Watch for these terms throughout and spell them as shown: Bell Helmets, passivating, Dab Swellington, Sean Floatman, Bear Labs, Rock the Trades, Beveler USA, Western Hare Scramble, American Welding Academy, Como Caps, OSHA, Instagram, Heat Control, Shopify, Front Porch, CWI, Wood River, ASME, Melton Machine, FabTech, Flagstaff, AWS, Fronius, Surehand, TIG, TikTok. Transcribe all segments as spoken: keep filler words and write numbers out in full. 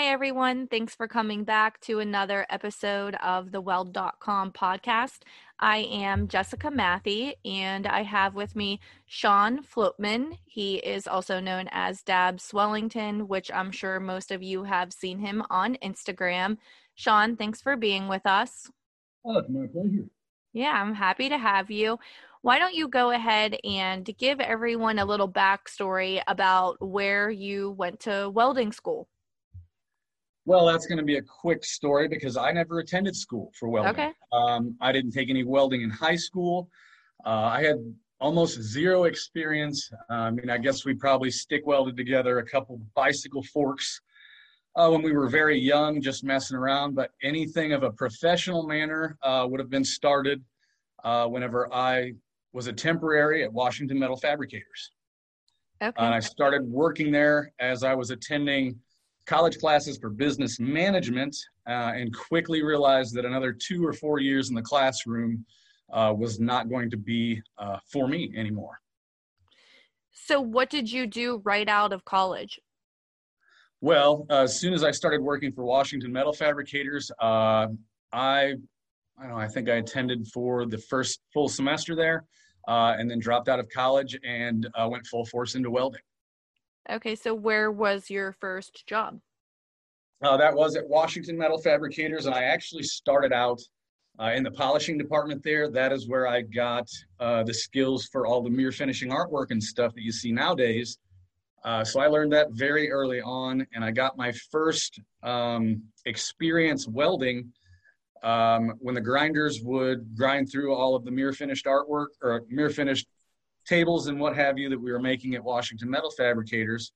Hi, everyone. Thanks for coming back to another episode of the weld dot com podcast. I am Jessica Matthew, and I have with me Sean Floatman. He is also known as Dab Swellington, which I'm sure most of you have seen him on Instagram. Sean, thanks for being with us. Oh, it's my pleasure. Yeah, I'm happy to have you. Why don't you go ahead and give everyone a little backstory about where you went to welding school? Well, that's going to be a quick story because I never attended school for welding. Okay. Um, I didn't take any welding in high school. Uh, I had almost zero experience. Uh, I mean, I guess we probably stick welded together a couple bicycle forks uh, when we were very young, just messing around. But anything of a professional manner uh, would have been started uh, whenever I was a temporary at Washington Metal Fabricators. Okay. And I started working there as I was attending college classes for business management uh, and quickly realized that another two or four years in the classroom uh, was not going to be uh, for me anymore. So what did you do right out of college? Well, uh, as soon as I started working for Washington Metal Fabricators, uh, I, I don't know, I think I attended for the first full semester there uh, and then dropped out of college and uh, went full force into welding. Okay, so where was your first job? Uh, that was at Washington Metal Fabricators, and I actually started out uh, in the polishing department there. That is where I got uh, the skills for all the mirror finishing artwork and stuff that you see nowadays. Uh, so I learned that very early on, and I got my first um, experience welding um, when the grinders would grind through all of the mirror finished artwork or mirror finished tables and what have you that we were making at Washington Metal Fabricators.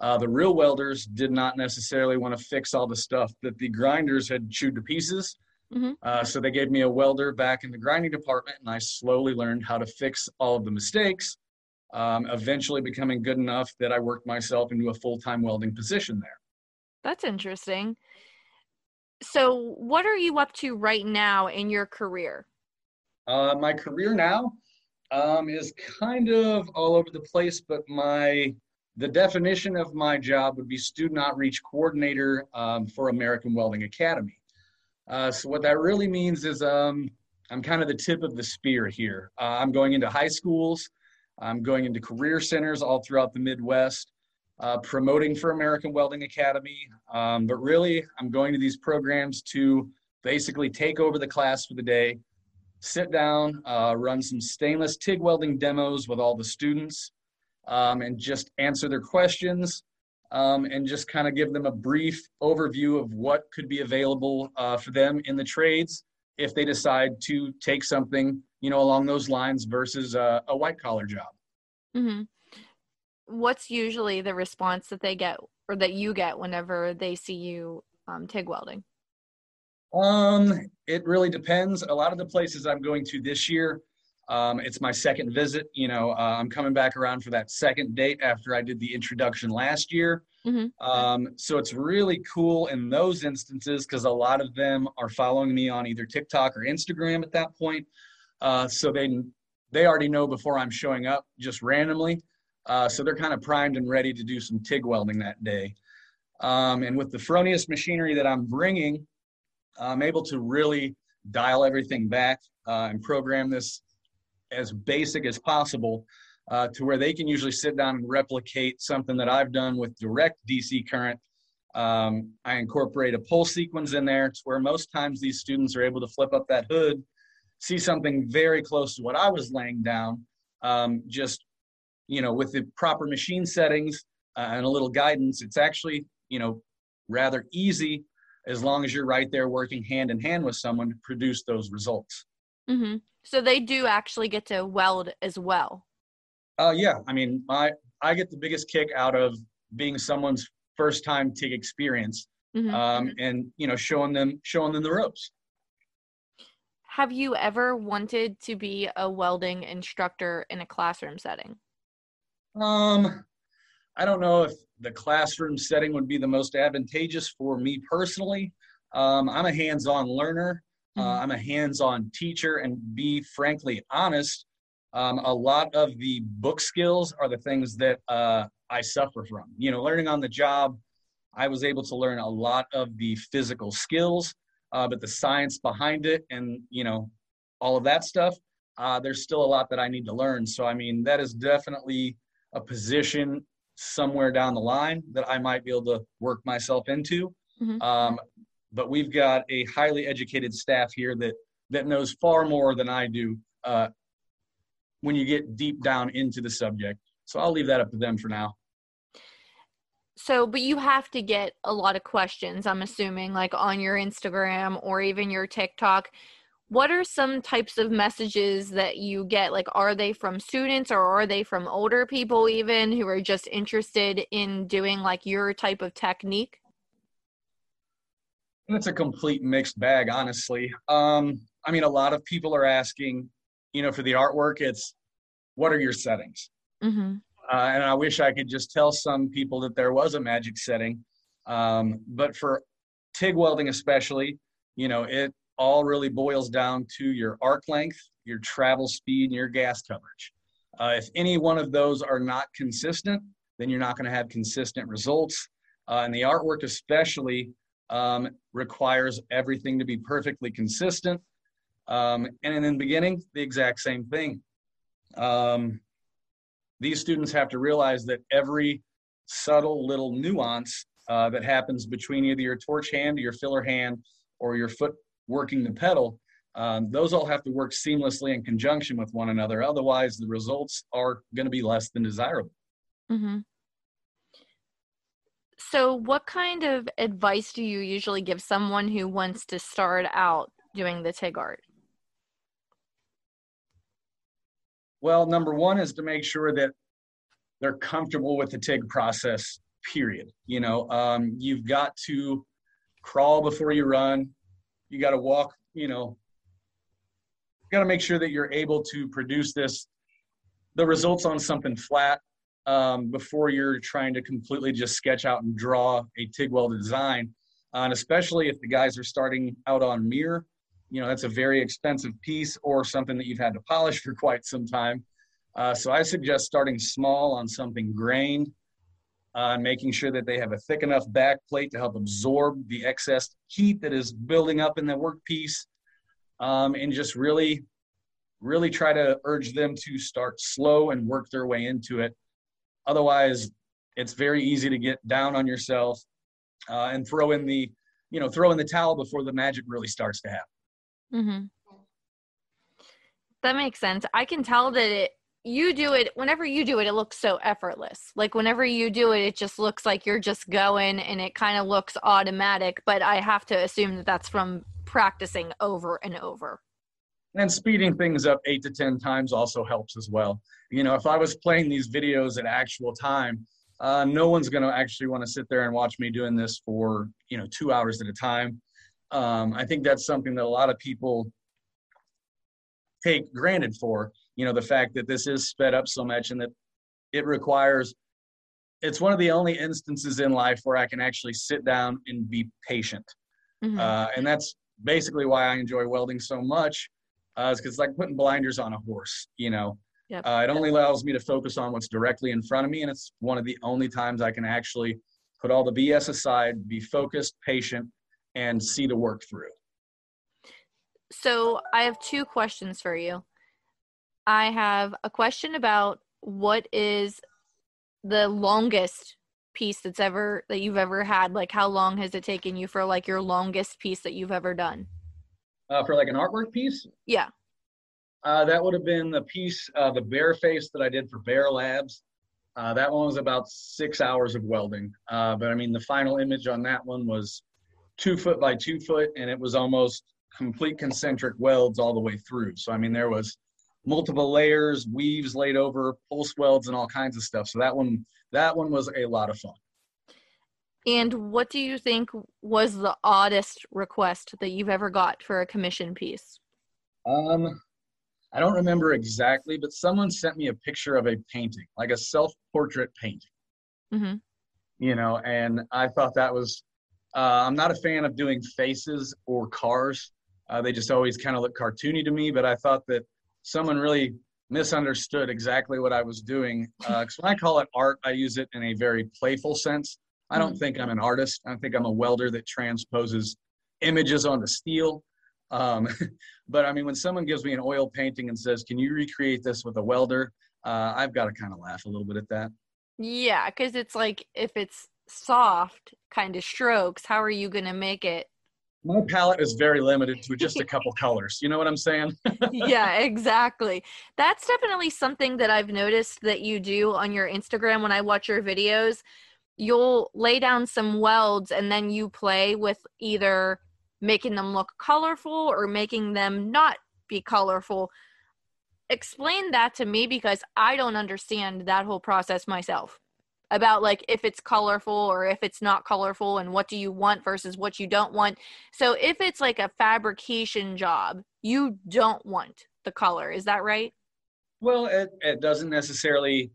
Uh, the real welders did not necessarily want to fix all the stuff that the grinders had chewed to pieces. Mm-hmm. Uh, so they gave me a welder back in the grinding department, and I slowly learned how to fix all of the mistakes, um, eventually becoming good enough that I worked myself into a full-time welding position there. That's interesting. So what are you up to right now in your career? Uh, my career now? Um, is kind of all over the place, but my the definition of my job would be student outreach coordinator um, for American Welding Academy. Uh, so what that really means is um, I'm kind of the tip of the spear here. Uh, I'm going into high schools, I'm going into career centers all throughout the Midwest, uh, promoting for American Welding Academy, um, but really I'm going to these programs to basically take over the class for the day, sit down, uh, run some stainless TIG welding demos with all the students, um, and just answer their questions, um, and just kind of give them a brief overview of what could be available uh, for them in the trades if they decide to take something, you know, along those lines versus uh, a white-collar job. Mm-hmm. What's usually the response that they get or that you get whenever they see you um, TIG welding? Um, it really depends. A lot of the places I'm going to this year, um, it's my second visit, you know, uh, I'm coming back around for that second date after I did the introduction last year. Mm-hmm. Um, so it's really cool in those instances because a lot of them are following me on either TikTok or Instagram at that point. Uh, so they, they already know before I'm showing up just randomly. Uh, so they're kind of primed and ready to do some TIG welding that day. Um, and with the Fronius machinery that I'm bringing, I'm able to really dial everything back uh, and program this as basic as possible uh, to where they can usually sit down and replicate something that I've done with direct D C current. Um, I incorporate a pull sequence in there to where most times these students are able to flip up that hood, see something very close to what I was laying down, um, just, you know, with the proper machine settings uh, and a little guidance. It's actually, you know, rather easy as long as you're right there working hand in hand with someone to produce those results. Mm-hmm. So they do actually get to weld as well. Uh, yeah. I mean, my, I get the biggest kick out of being someone's first time TIG experience. Mm-hmm. um, and, you know, showing them, showing them the ropes. Have you ever wanted to be a welding instructor in a classroom setting? Um, I don't know if the classroom setting would be the most advantageous for me personally. Um, I'm a hands-on learner. Mm-hmm. Uh, I'm a hands-on teacher, and be frankly honest, um, a lot of the book skills are the things that uh, I suffer from. You know, learning on the job I was able to learn a lot of the physical skills, uh, but the science behind it and, you know, all of that stuff, uh, there's still a lot that I need to learn. So, I mean, that is definitely a position somewhere down the line that I might be able to work myself into. Mm-hmm. Um, but we've got a highly educated staff here that, that knows far more than I do uh, when you get deep down into the subject. So I'll leave that up to them for now. So, but you have to get a lot of questions, I'm assuming, like on your Instagram or even your TikTok. What are some types of messages that you get? Like, are they from students or are they from older people even who are just interested in doing like your type of technique? It's a complete mixed bag, honestly. Um, I mean, a lot of people are asking, you know, for the artwork, it's what are your settings? Mm-hmm. Uh, and I wish I could just tell some people that there was a magic setting. Um, but for TIG welding especially, you know, it all really boils down to your arc length, your travel speed, and your gas coverage. Uh, if any one of those are not consistent, then you're not going to have consistent results. Uh, and the artwork especially um, requires everything to be perfectly consistent. Um, and in the beginning, the exact same thing. Um, These students have to realize that every subtle little nuance uh, that happens between either your torch hand, your filler hand, or your foot working the pedal, um, those all have to work seamlessly in conjunction with one another. Otherwise, the results are going to be less than desirable. Mm-hmm. So what kind of advice do you usually give someone who wants to start out doing the TIG art? Well, number one is to make sure that they're comfortable with the TIG process, period. You know, um, you've got to crawl before you run. You got to walk, you know, you got to make sure that you're able to produce this, the results on something flat um, before you're trying to completely just sketch out and draw a TIG weld design. Uh, and especially if the guys are starting out on mirror, you know, that's a very expensive piece or something that you've had to polish for quite some time. Uh, so I suggest starting small on something grained, uh, making sure that they have a thick enough back plate to help absorb the excess heat that is building up in the workpiece. Um, and just really, really try to urge them to start slow and work their way into it. Otherwise, it's very easy to get down on yourself uh, and throw in the, you know, throw in the towel before the magic really starts to happen. Mm-hmm. That makes sense. I can tell that it, you do it, whenever you do it, it looks so effortless. Like whenever you do it, it just looks like you're just going and it kind of looks automatic, but I have to assume that that's from practicing over and over. And speeding things up eight to ten times also helps as well. You know, if I was playing these videos at actual time, uh, no one's going to actually want to sit there and watch me doing this for, you know, two hours at a time. Um, I think that's something that a lot of people take granted for, you know, the fact that this is sped up so much and that it requires, it's one of the only instances in life where I can actually sit down and be patient. Mm-hmm. Uh, and that's basically why I enjoy welding so much uh, is because it's like putting blinders on a horse, you know. Yep. Uh, it only allows me to focus on what's directly in front of me, and it's one of the only times I can actually put all the B S aside, be focused, patient, and see the work through. So I have two questions for you. I have a question about what is the longest piece that's ever, that you've ever had? Like how long has it taken you for like your longest piece that you've ever done? Uh, for like an artwork piece? Yeah. Uh, that would have been the piece, uh, the bear face that I did for Bear Labs. Uh, that one was about six hours of welding. Uh, but I mean, the final image on that one was two foot by two foot, and it was almost complete concentric welds all the way through. So, I mean, there was multiple layers, weaves laid over, pulse welds, and all kinds of stuff. So that one, that one was a lot of fun. And what do you think was the oddest request that you've ever got for a commission piece? Um, I don't remember exactly, but someone sent me a picture of a painting, like a self-portrait painting. Mm-hmm. You know, and I thought that was, Uh, I'm not a fan of doing faces or cars. Uh, they just always kind of look cartoony to me, but I thought that someone really misunderstood exactly what I was doing. Uh, 'cause when I call it art, I use it in a very playful sense. I don't think I'm an artist. I think I'm a welder that transposes images onto steel. Um, but I mean, when someone gives me an oil painting and says, can you recreate this with a welder? Uh, I've got to kind of laugh a little bit at that. Yeah, because it's like, if it's soft kind of strokes, how are you going to make it? My palette is very limited to just a couple colors. You know what I'm saying? Yeah, exactly. That's definitely something that I've noticed that you do on your Instagram. When I watch your videos, you'll lay down some welds and then you play with either making them look colorful or making them not be colorful. Explain that to me, because I don't understand that whole process myself about like if it's colorful or if it's not colorful and what do you want versus what you don't want. So if it's like a fabrication job, you don't want the color. Is that right? Well, it, it doesn't necessarily,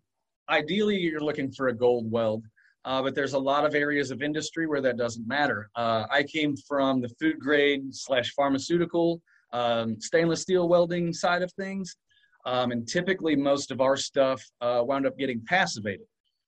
ideally you're looking for a gold weld, uh, but there's a lot of areas of industry where that doesn't matter. Uh, I came from the food grade slash pharmaceutical um, stainless steel welding side of things. Um, and typically most of our stuff uh, wound up getting passivated.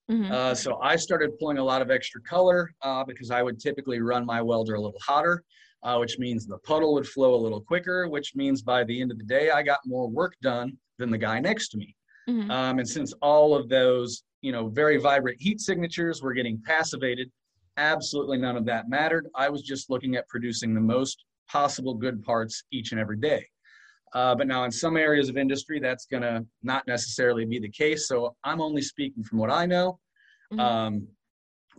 Mm-hmm. Uh, so I started pulling a lot of extra color uh, because I would typically run my welder a little hotter, uh, which means the puddle would flow a little quicker, which means by the end of the day, I got more work done than the guy next to me. Mm-hmm. Um, and since all of those, you know, very vibrant heat signatures were getting passivated, absolutely none of that mattered. I was just looking at producing the most possible good parts each and every day. Uh, but now in some areas of industry, that's going to not necessarily be the case. So I'm only speaking from what I know. Mm-hmm. Um,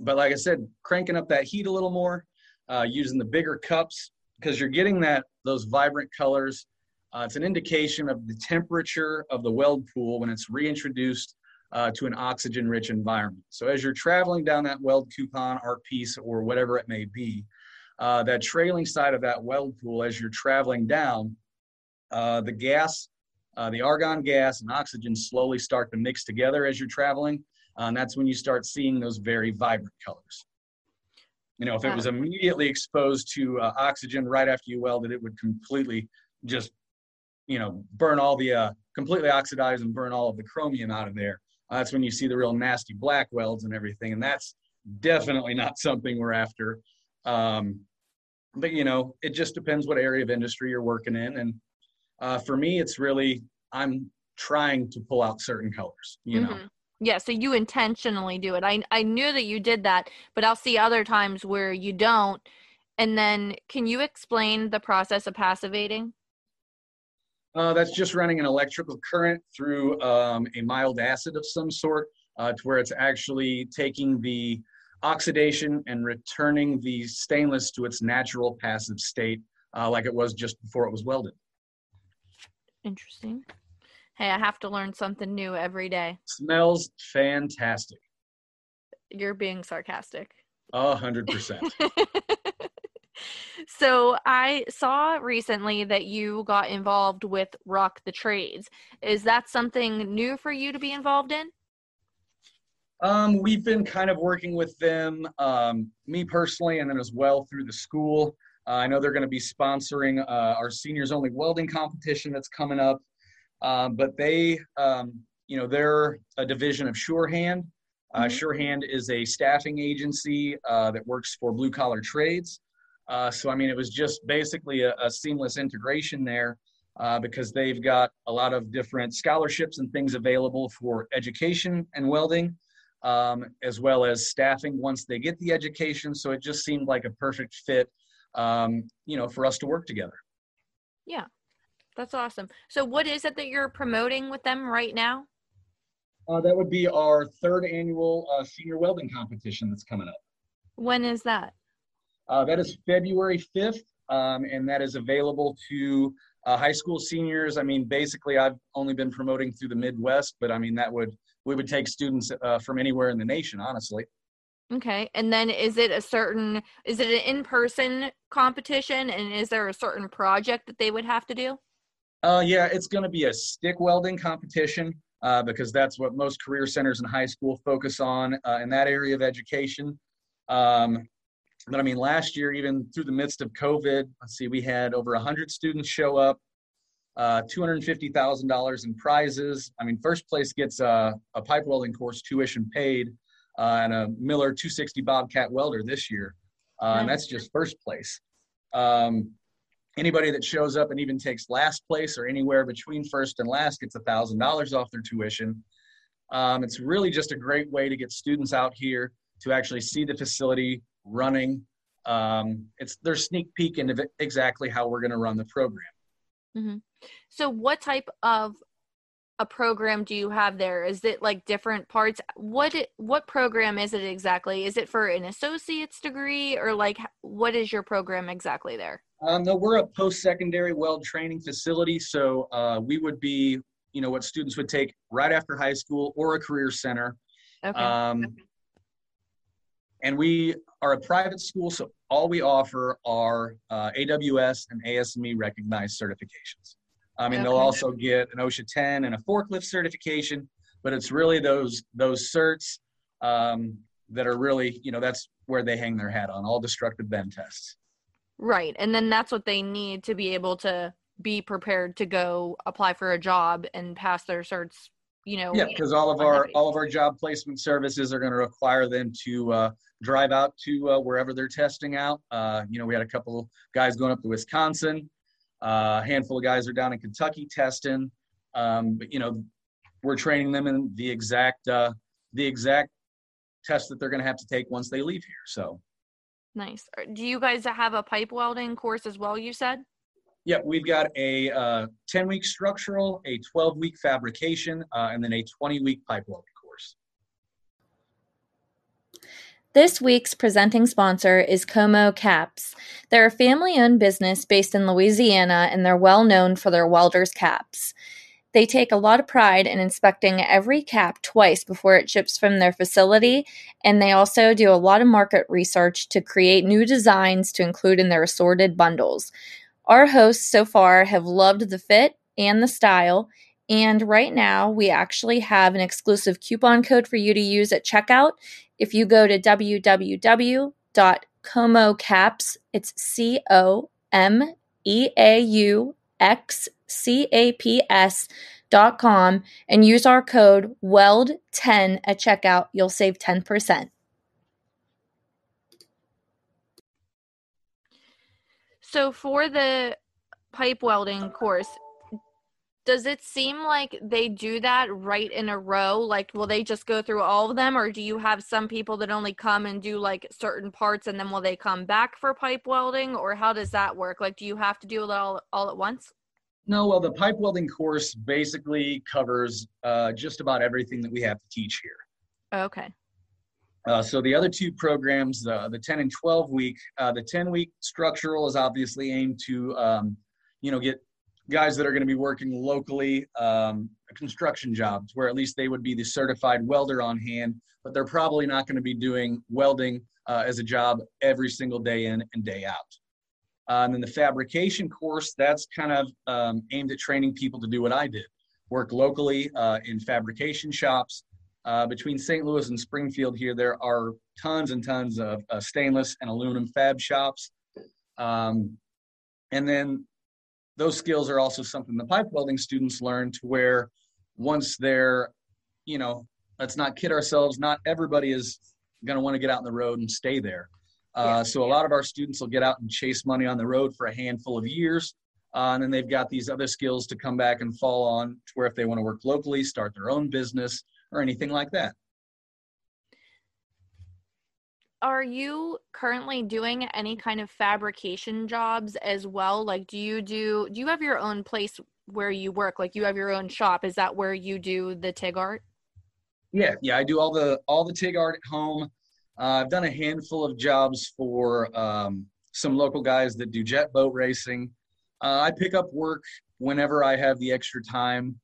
but like I said, cranking up that heat a little more, uh, using the bigger cups, because you're getting that those vibrant colors. Uh, it's an indication of the temperature of the weld pool when it's reintroduced uh, to an oxygen-rich environment. So as you're traveling down that weld coupon, art piece, or whatever it may be, uh, that trailing side of that weld pool, as you're traveling down, Uh, the gas, uh, the argon gas and oxygen slowly start to mix together as you're traveling. Uh, and that's when you start seeing those very vibrant colors. You know, if it was immediately exposed to uh, oxygen right after you welded, it would completely just, you know, burn all the, uh, completely oxidize and burn all of the chromium out of there. Uh, that's when you see the real nasty black welds and everything. And that's definitely not something we're after. Um, but, you know, it just depends what area of industry you're working in. And Uh, for me, it's really, I'm trying to pull out certain colors, you know? Mm-hmm. Yeah. So you intentionally do it. I I knew that you did that, but I'll see other times where you don't. And then can you explain the process of passivating? Uh, that's just running an electrical current through um, a mild acid of some sort uh, to where it's actually taking the oxidation and returning the stainless to its natural passive state uh, like it was just before it was welded. Interesting. Hey, I have to learn something new every day. Smells fantastic. You're being sarcastic. A hundred percent. So I saw recently that you got involved with Rock the Trades. Is that something new for you to be involved in? Um, we've been kind of working with them, um, me personally, and then as well through the school. Uh, I know they're going to be sponsoring uh, our seniors only welding competition that's coming up. Um, but they, um, you know, they're a division of Surehand. Uh, mm-hmm. Surehand is a staffing agency uh, that works for blue collar trades. Uh, so, I mean, it was just basically a, a seamless integration there uh, because they've got a lot of different scholarships and things available for education and welding, um, as well as staffing once they get the education. So it just seemed like a perfect fit. Um, you know, for us to work together. Yeah, that's awesome. So what is it that you're promoting with them right now? Uh, that would be our third annual uh, senior welding competition that's coming up. When is that? Uh, that is February fifth, um, and that is available to uh, high school seniors. I mean, basically, I've only been promoting through the Midwest, but I mean, that would, we would take students uh, from anywhere in the nation, honestly. Okay. And then is it a certain, is it an in-person competition? And is there a certain project that they would have to do? Uh, yeah, it's going to be a stick welding competition uh, because that's what most career centers in high school focus on uh, in that area of education. Um, but I mean, last year, even through the midst of COVID, let's see, we had over one hundred students show up, uh, two hundred fifty thousand dollars in prizes. I mean, first place gets a, a pipe welding course tuition paid. uh, and a Miller two sixty Bobcat welder this year. Uh, and that's just first place. Um, anybody that shows up and even takes last place or anywhere between first and last gets one thousand dollars off their tuition. Um, it's really just a great way to get students out here to actually see the facility running. Um, it's their sneak peek into exactly how we're going to run the program. Mm-hmm. So what type of a program do you have there? Is it like different parts? What, what program is it exactly? Is it for an associate's degree, or like what is your program exactly there? Um, no, we're a post-secondary weld training facility. So uh, we would be, you know, what students would take right after high school or a career center. Okay. Um, okay. And we are a private school, so all we offer are uh, A W S and A S M E recognized certifications. I mean, okay. They'll also get an OSHA ten and a forklift certification, but it's really those those certs um, that are really, you know, that's where they hang their hat on, all destructive bend tests. Right, and then that's what they need to be able to be prepared to go apply for a job and pass their certs, you know. Yeah, because all of our all of our job placement services are going to require them to uh, drive out to uh, wherever they're testing out. Uh, you know, we had a couple guys going up to Wisconsin. A uh, handful of guys are down in Kentucky testing, um, but you know, we're training them in the exact uh, the exact test that they're going to have to take once they leave here. So, nice. Do you guys have a pipe welding course as well? You said. Yeah, we've got a uh, ten-week structural, a twelve-week fabrication, uh, and then a twenty-week pipe welding course. This week's presenting sponsor is Como Caps. They're a family-owned business based in Louisiana, and they're well-known for their welders' caps. They take a lot of pride in inspecting every cap twice before it ships from their facility, and they also do a lot of market research to create new designs to include in their assorted bundles. Our hosts so far have loved the fit and the style, and right now we actually have an exclusive coupon code for you to use at checkout. If you go to w w w dot como caps, it's C O M E A U X C A P S dot com, and use our code weld ten at checkout, you'll save ten percent. So for the pipe welding course, does it seem like they do that right in a row? Like, will they just go through all of them? Or do you have some people that only come and do like certain parts, and then will they come back for pipe welding? Or how does that work? Like, do you have to do it all, all at once? No, well, the pipe welding course basically covers uh, just about everything that we have to teach here. Okay. Uh, so the other two programs, uh, the ten and twelve week, uh, the ten week structural is obviously aimed to, um, you know, get guys that are going to be working locally, um, construction jobs where at least they would be the certified welder on hand, but they're probably not going to be doing welding uh, as a job every single day in and day out. Uh, and then the fabrication course, that's kind of um, aimed at training people to do what I did, work locally uh, in fabrication shops. Uh, between Saint Louis and Springfield here, there are tons and tons of uh, stainless and aluminum fab shops. Um, and then those skills are also something the pipe welding students learn, to where once they're, you know, let's not kid ourselves, not everybody is going to want to get out on the road and stay there. Uh, yeah. So a lot of our students will get out and chase money on the road for a handful of years. Uh, and then they've got these other skills to come back and fall on, to where if they want to work locally, start their own business, or anything like that. Are you currently doing any kind of fabrication jobs as well? Like, do you do, do you have your own place where you work? Like, you have your own shop. Is that where you do the TIG art? Yeah. Yeah. I do all the, all the TIG art at home. Uh, I've done a handful of jobs for um, some local guys that do jet boat racing. Uh, I pick up work whenever I have the extra time.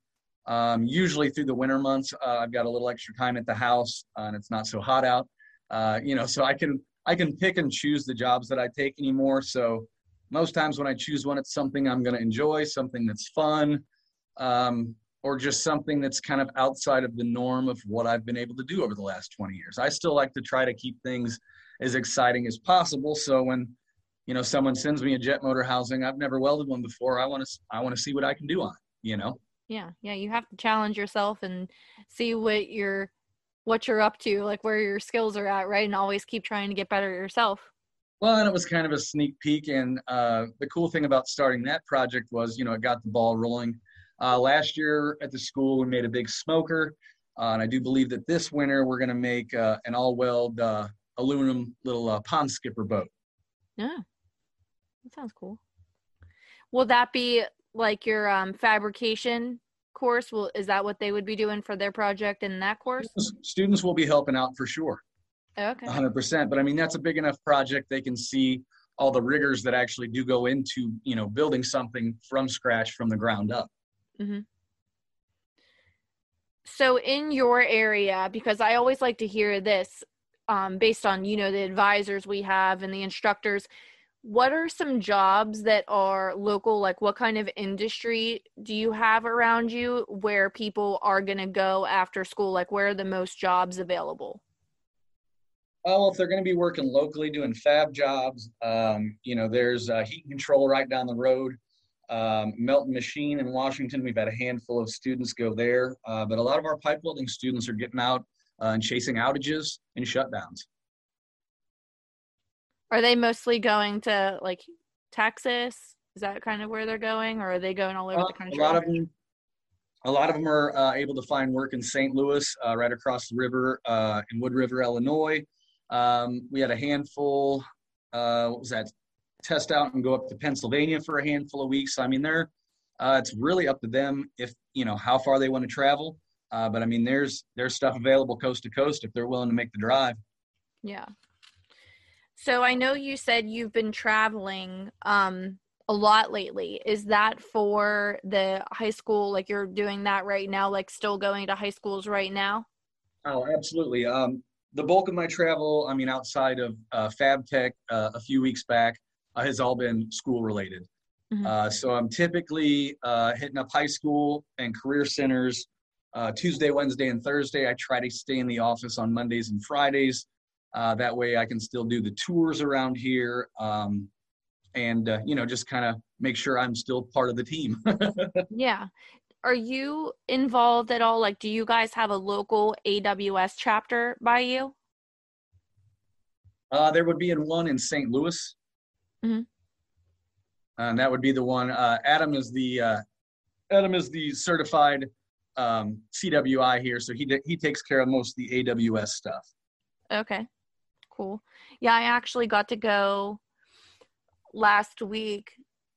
Um, usually through the winter months, uh, I've got a little extra time at the house uh, and it's not so hot out, uh, you know, so I can, I can pick and choose the jobs that I take anymore. So most times when I choose one, it's something I'm going to enjoy, something that's fun, um, or just something that's kind of outside of the norm of what I've been able to do over the last twenty years. I still like to try to keep things as exciting as possible. So when, you know, someone sends me a jet motor housing, I've never welded one before. I want to, I want to see what I can do on it, you know? Yeah. Yeah. You have to challenge yourself and see what your what you're up to, like where your skills are at, right? And always keep trying to get better yourself. Well, and it was kind of a sneak peek. And uh, the cool thing about starting that project was, you know, it got the ball rolling. Uh, last year at the school, we made a big smoker. Uh, and I do believe that this winter, we're going to make uh, an all-weld uh, aluminum little uh, pond skipper boat. Yeah, that sounds cool. Will that be like your um, fabrication course? Will, is that what they would be doing for their project in that course? Students will be helping out for sure. Okay. one hundred percent. But I mean, that's a big enough project. They can see all the rigors that actually do go into, you know, building something from scratch, from the ground up. Mm-hmm. So in your area, because I always like to hear this um, based on, you know, the advisors we have and the instructors, what are some jobs that are local? Like what kind of industry do you have around you where people are going to go after school? Like where are the most jobs available? Oh, well, if they're going to be working locally doing fab jobs, um, you know, there's uh, Heat Control right down the road. Um, Melton Machine in Washington, we've had a handful of students go there, uh, but a lot of our pipe welding students are getting out uh, and chasing outages and shutdowns. Are they mostly going to like Texas? Is that kind of where they're going, or are they going all over uh, the country? A lot of them, a lot of them are uh, able to find work in Saint Louis, uh, right across the river uh, in Wood River, Illinois. Um, we had a handful, uh, what was that? test out and go up to Pennsylvania for a handful of weeks. I mean, they're, uh, it's really up to them if, you know, how far they want to travel. Uh, but I mean, there's, there's stuff available coast to coast if they're willing to make the drive. Yeah. So I know you said you've been traveling, um, a lot lately. Is that for the high school? Like you're doing that right now, like still going to high schools right now? Oh, absolutely. Um, the bulk of my travel, I mean, outside of, uh, FabTech, uh, a few weeks back, Uh, has all been school related. Mm-hmm. Uh, so I'm typically uh, hitting up high school and career centers uh, Tuesday, Wednesday, and Thursday. I try to stay in the office on Mondays and Fridays. Uh, that way I can still do the tours around here um, and, uh, you know, just kind of make sure I'm still part of the team. Yeah. Are you involved at all? Like, do you guys have a local A W S chapter by you? Uh, there would be in one in Saint Louis. Mm-hmm. And that would be the one. Uh, Adam is the uh, Adam is the certified um, C W I here, so he he takes care of most of the A W S stuff. Okay, cool. Yeah, I actually got to go last week,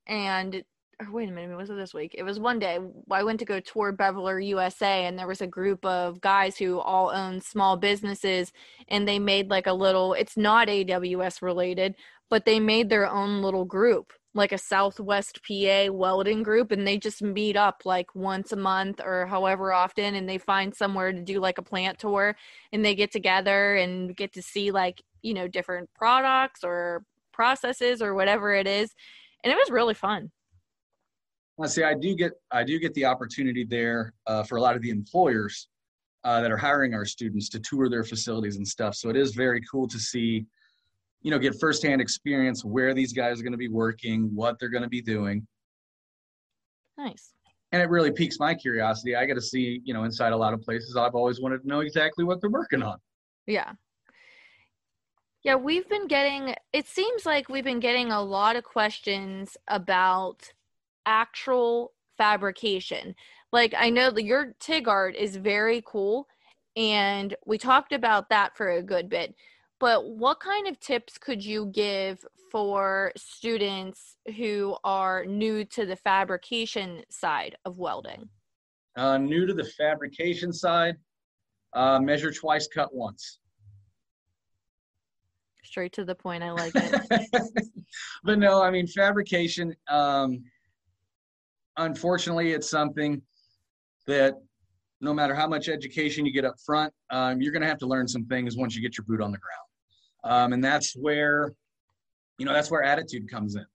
and or wait a minute, was it this week? It was one day. I went to go tour Beveler U S A, and there was a group of guys who all own small businesses, and they made like a little. It's not A W S related. But they made their own little group, like a Southwest P A welding group, and they just meet up like once a month or however often, and they find somewhere to do like a plant tour, and they get together and get to see like, you know, different products or processes or whatever it is. And it was really fun. Well, see, I do get I do get the opportunity there uh, for a lot of the employers uh, that are hiring our students to tour their facilities and stuff. So it is very cool to see, you know, get firsthand experience where these guys are going to be working, what they're going to be doing. Nice. And it really piques my curiosity. I get to see, you know, inside a lot of places. I've always wanted to know exactly what they're working on. Yeah. Yeah, we've been getting, it seems like we've been getting a lot of questions about actual fabrication. Like, I know that your TIG art is very cool, and we talked about that for a good bit. But what kind of tips could you give for students who are new to the fabrication side of welding? Uh, new to the fabrication side, uh, measure twice, cut once. Straight to the point. I like it. But no, I mean, fabrication, um, unfortunately, it's something that no matter how much education you get up front, um, you're going to have to learn some things once you get your boot on the ground. Um, and that's where, you know, that's where attitude comes in.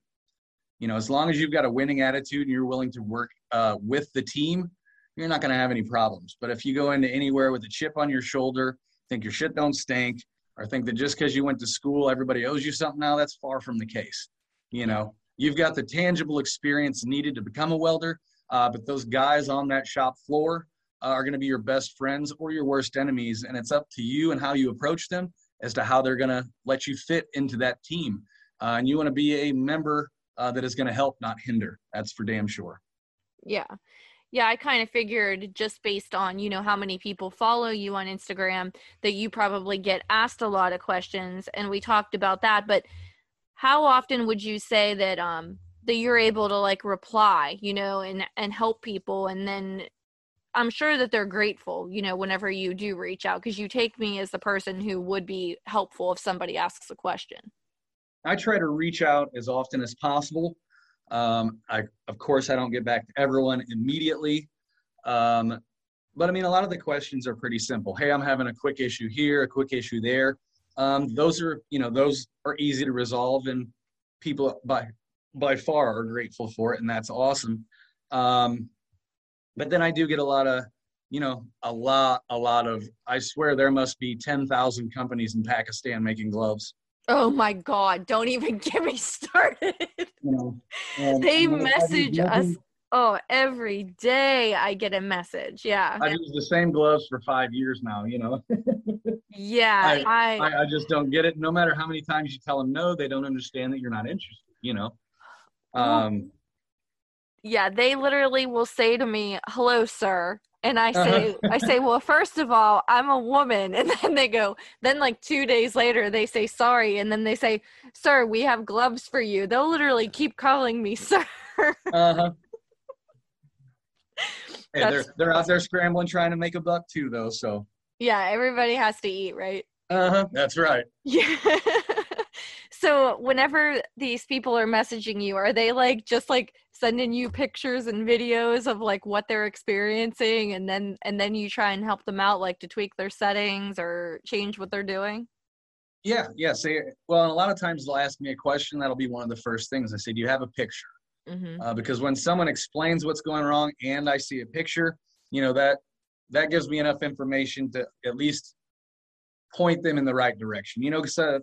You know, as long as you've got a winning attitude and you're willing to work uh, with the team, you're not going to have any problems. But if you go into anywhere with a chip on your shoulder, think your shit don't stink, or think that just because you went to school, everybody owes you something now, that's far from the case. You know, you've got the tangible experience needed to become a welder, uh, but those guys on that shop floor, uh, are going to be your best friends or your worst enemies. And it's up to you and how you approach them as to how they're going to let you fit into that team. Uh, and you want to be a member uh, that is going to help, not hinder. That's for damn sure. Yeah. Yeah, I kind of figured just based on, you know, how many people follow you on Instagram that you probably get asked a lot of questions, and we talked about that. But how often would you say that um, that you're able to like reply, you know, and, and help people? And then I'm sure that they're grateful, you know, whenever you do reach out, because you take me as the person who would be helpful if somebody asks a question. I try to reach out as often as possible. Um, I, of course, I don't get back to everyone immediately. Um, but I mean, a lot of the questions are pretty simple. Hey, I'm having a quick issue here, a quick issue there. Um, those are, you know, those are easy to resolve, and people by, by far are grateful for it. And that's awesome. Um, but then I do get a lot of, you know, a lot, a lot of, I swear there must be ten thousand companies in Pakistan making gloves. Oh my God, don't even get me started. You know, and, they you know, message us oh every day. I get a message. Yeah, I've used the same gloves for five years now, you know. Yeah, I, I, I just don't get it. No matter how many times you tell them no, they don't understand that you're not interested, you know. Um yeah, they literally will say to me, hello sir. And I say, I say, well, first of all, I'm a woman. And then they go, then like two days later, they say, sorry. And then they say, sir, we have gloves for you. They'll literally keep calling me, sir. Uh-huh. Hey, they're, they're out there scrambling, trying to make a buck too, though. So yeah, everybody has to eat, right? Uh-huh. That's right. Yeah. So whenever these people are messaging you, are they like just like sending you pictures and videos of like what they're experiencing, and then and then you try and help them out, like to tweak their settings or change what they're doing? Yeah, yeah. So, well, a lot of times they'll ask me a question. That'll be one of the first things I say. Do you have a picture? Mm-hmm. Uh, because when someone explains what's going wrong and I see a picture, you know, that that gives me enough information to at least point them in the right direction. You know, because uh,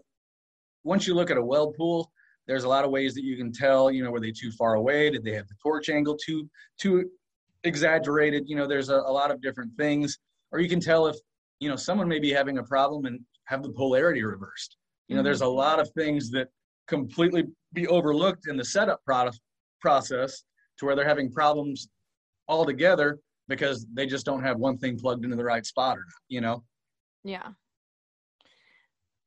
once you look at a weld pool, there's a lot of ways that you can tell, you know, were they too far away? Did they have the torch angle too too exaggerated? You know, there's a, a lot of different things. Or you can tell if, you know, someone may be having a problem and have the polarity reversed. You know, mm-hmm. There's a lot of things that completely be overlooked in the setup product process to where they're having problems altogether because they just don't have one thing plugged into the right spot or not, you know? Yeah.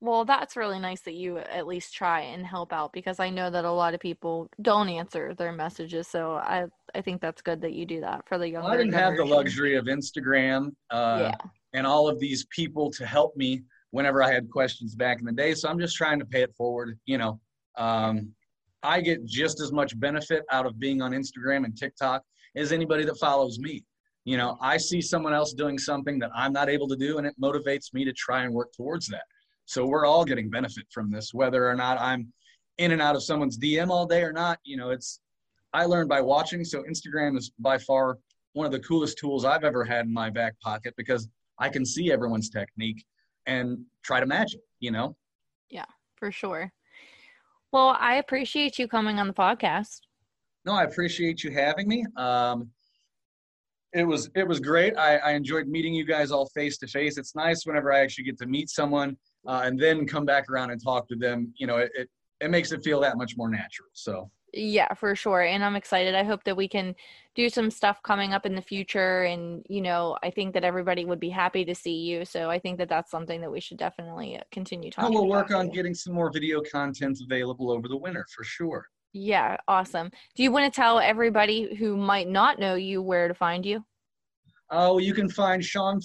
Well, that's really nice that you at least try and help out, because I know that a lot of people don't answer their messages. So I, I think that's good that you do that for the younger generation. Well, I didn't have the luxury of Instagram uh, yeah. and all of these people to help me whenever I had questions back in the day. So I'm just trying to pay it forward. You know, um, I get just as much benefit out of being on Instagram and TikTok as anybody that follows me. You know, I see someone else doing something that I'm not able to do, and it motivates me to try and work towards that. So we're all getting benefit from this, whether or not I'm in and out of someone's D M all day or not. You know, it's, I learned by watching. So Instagram is by far one of the coolest tools I've ever had in my back pocket, because I can see everyone's technique and try to match it, you know? Yeah, for sure. Well, I appreciate you coming on the podcast. No, I appreciate you having me. Um, it was, it was great. I, I enjoyed meeting you guys all face to face. It's nice whenever I actually get to meet someone Uh, and then come back around and talk to them. You know, it, it, it makes it feel that much more natural. So yeah, for sure. And I'm excited. I hope that we can do some stuff coming up in the future. And, you know, I think that everybody would be happy to see you. So I think that that's something that we should definitely continue talking about. We'll work on getting some more video content available over the winter for sure. Yeah. Awesome. Do you want to tell everybody who might not know you where to find you? Oh, you can find Sean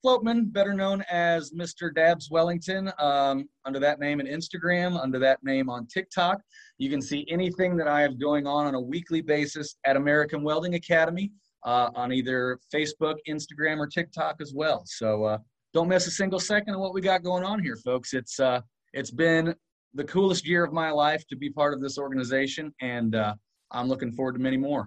Floatman, better known as Mister Dab Swellington, um, under that name on Instagram, under that name on TikTok. You can see anything that I have going on on a weekly basis at American Welding Academy uh, on either Facebook, Instagram, or TikTok as well. So uh, don't miss a single second of what we got going on here, folks. It's uh, it's been the coolest year of my life to be part of this organization, and uh, I'm looking forward to many more.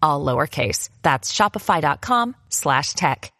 all lowercase. That's shopify dot com slash tech.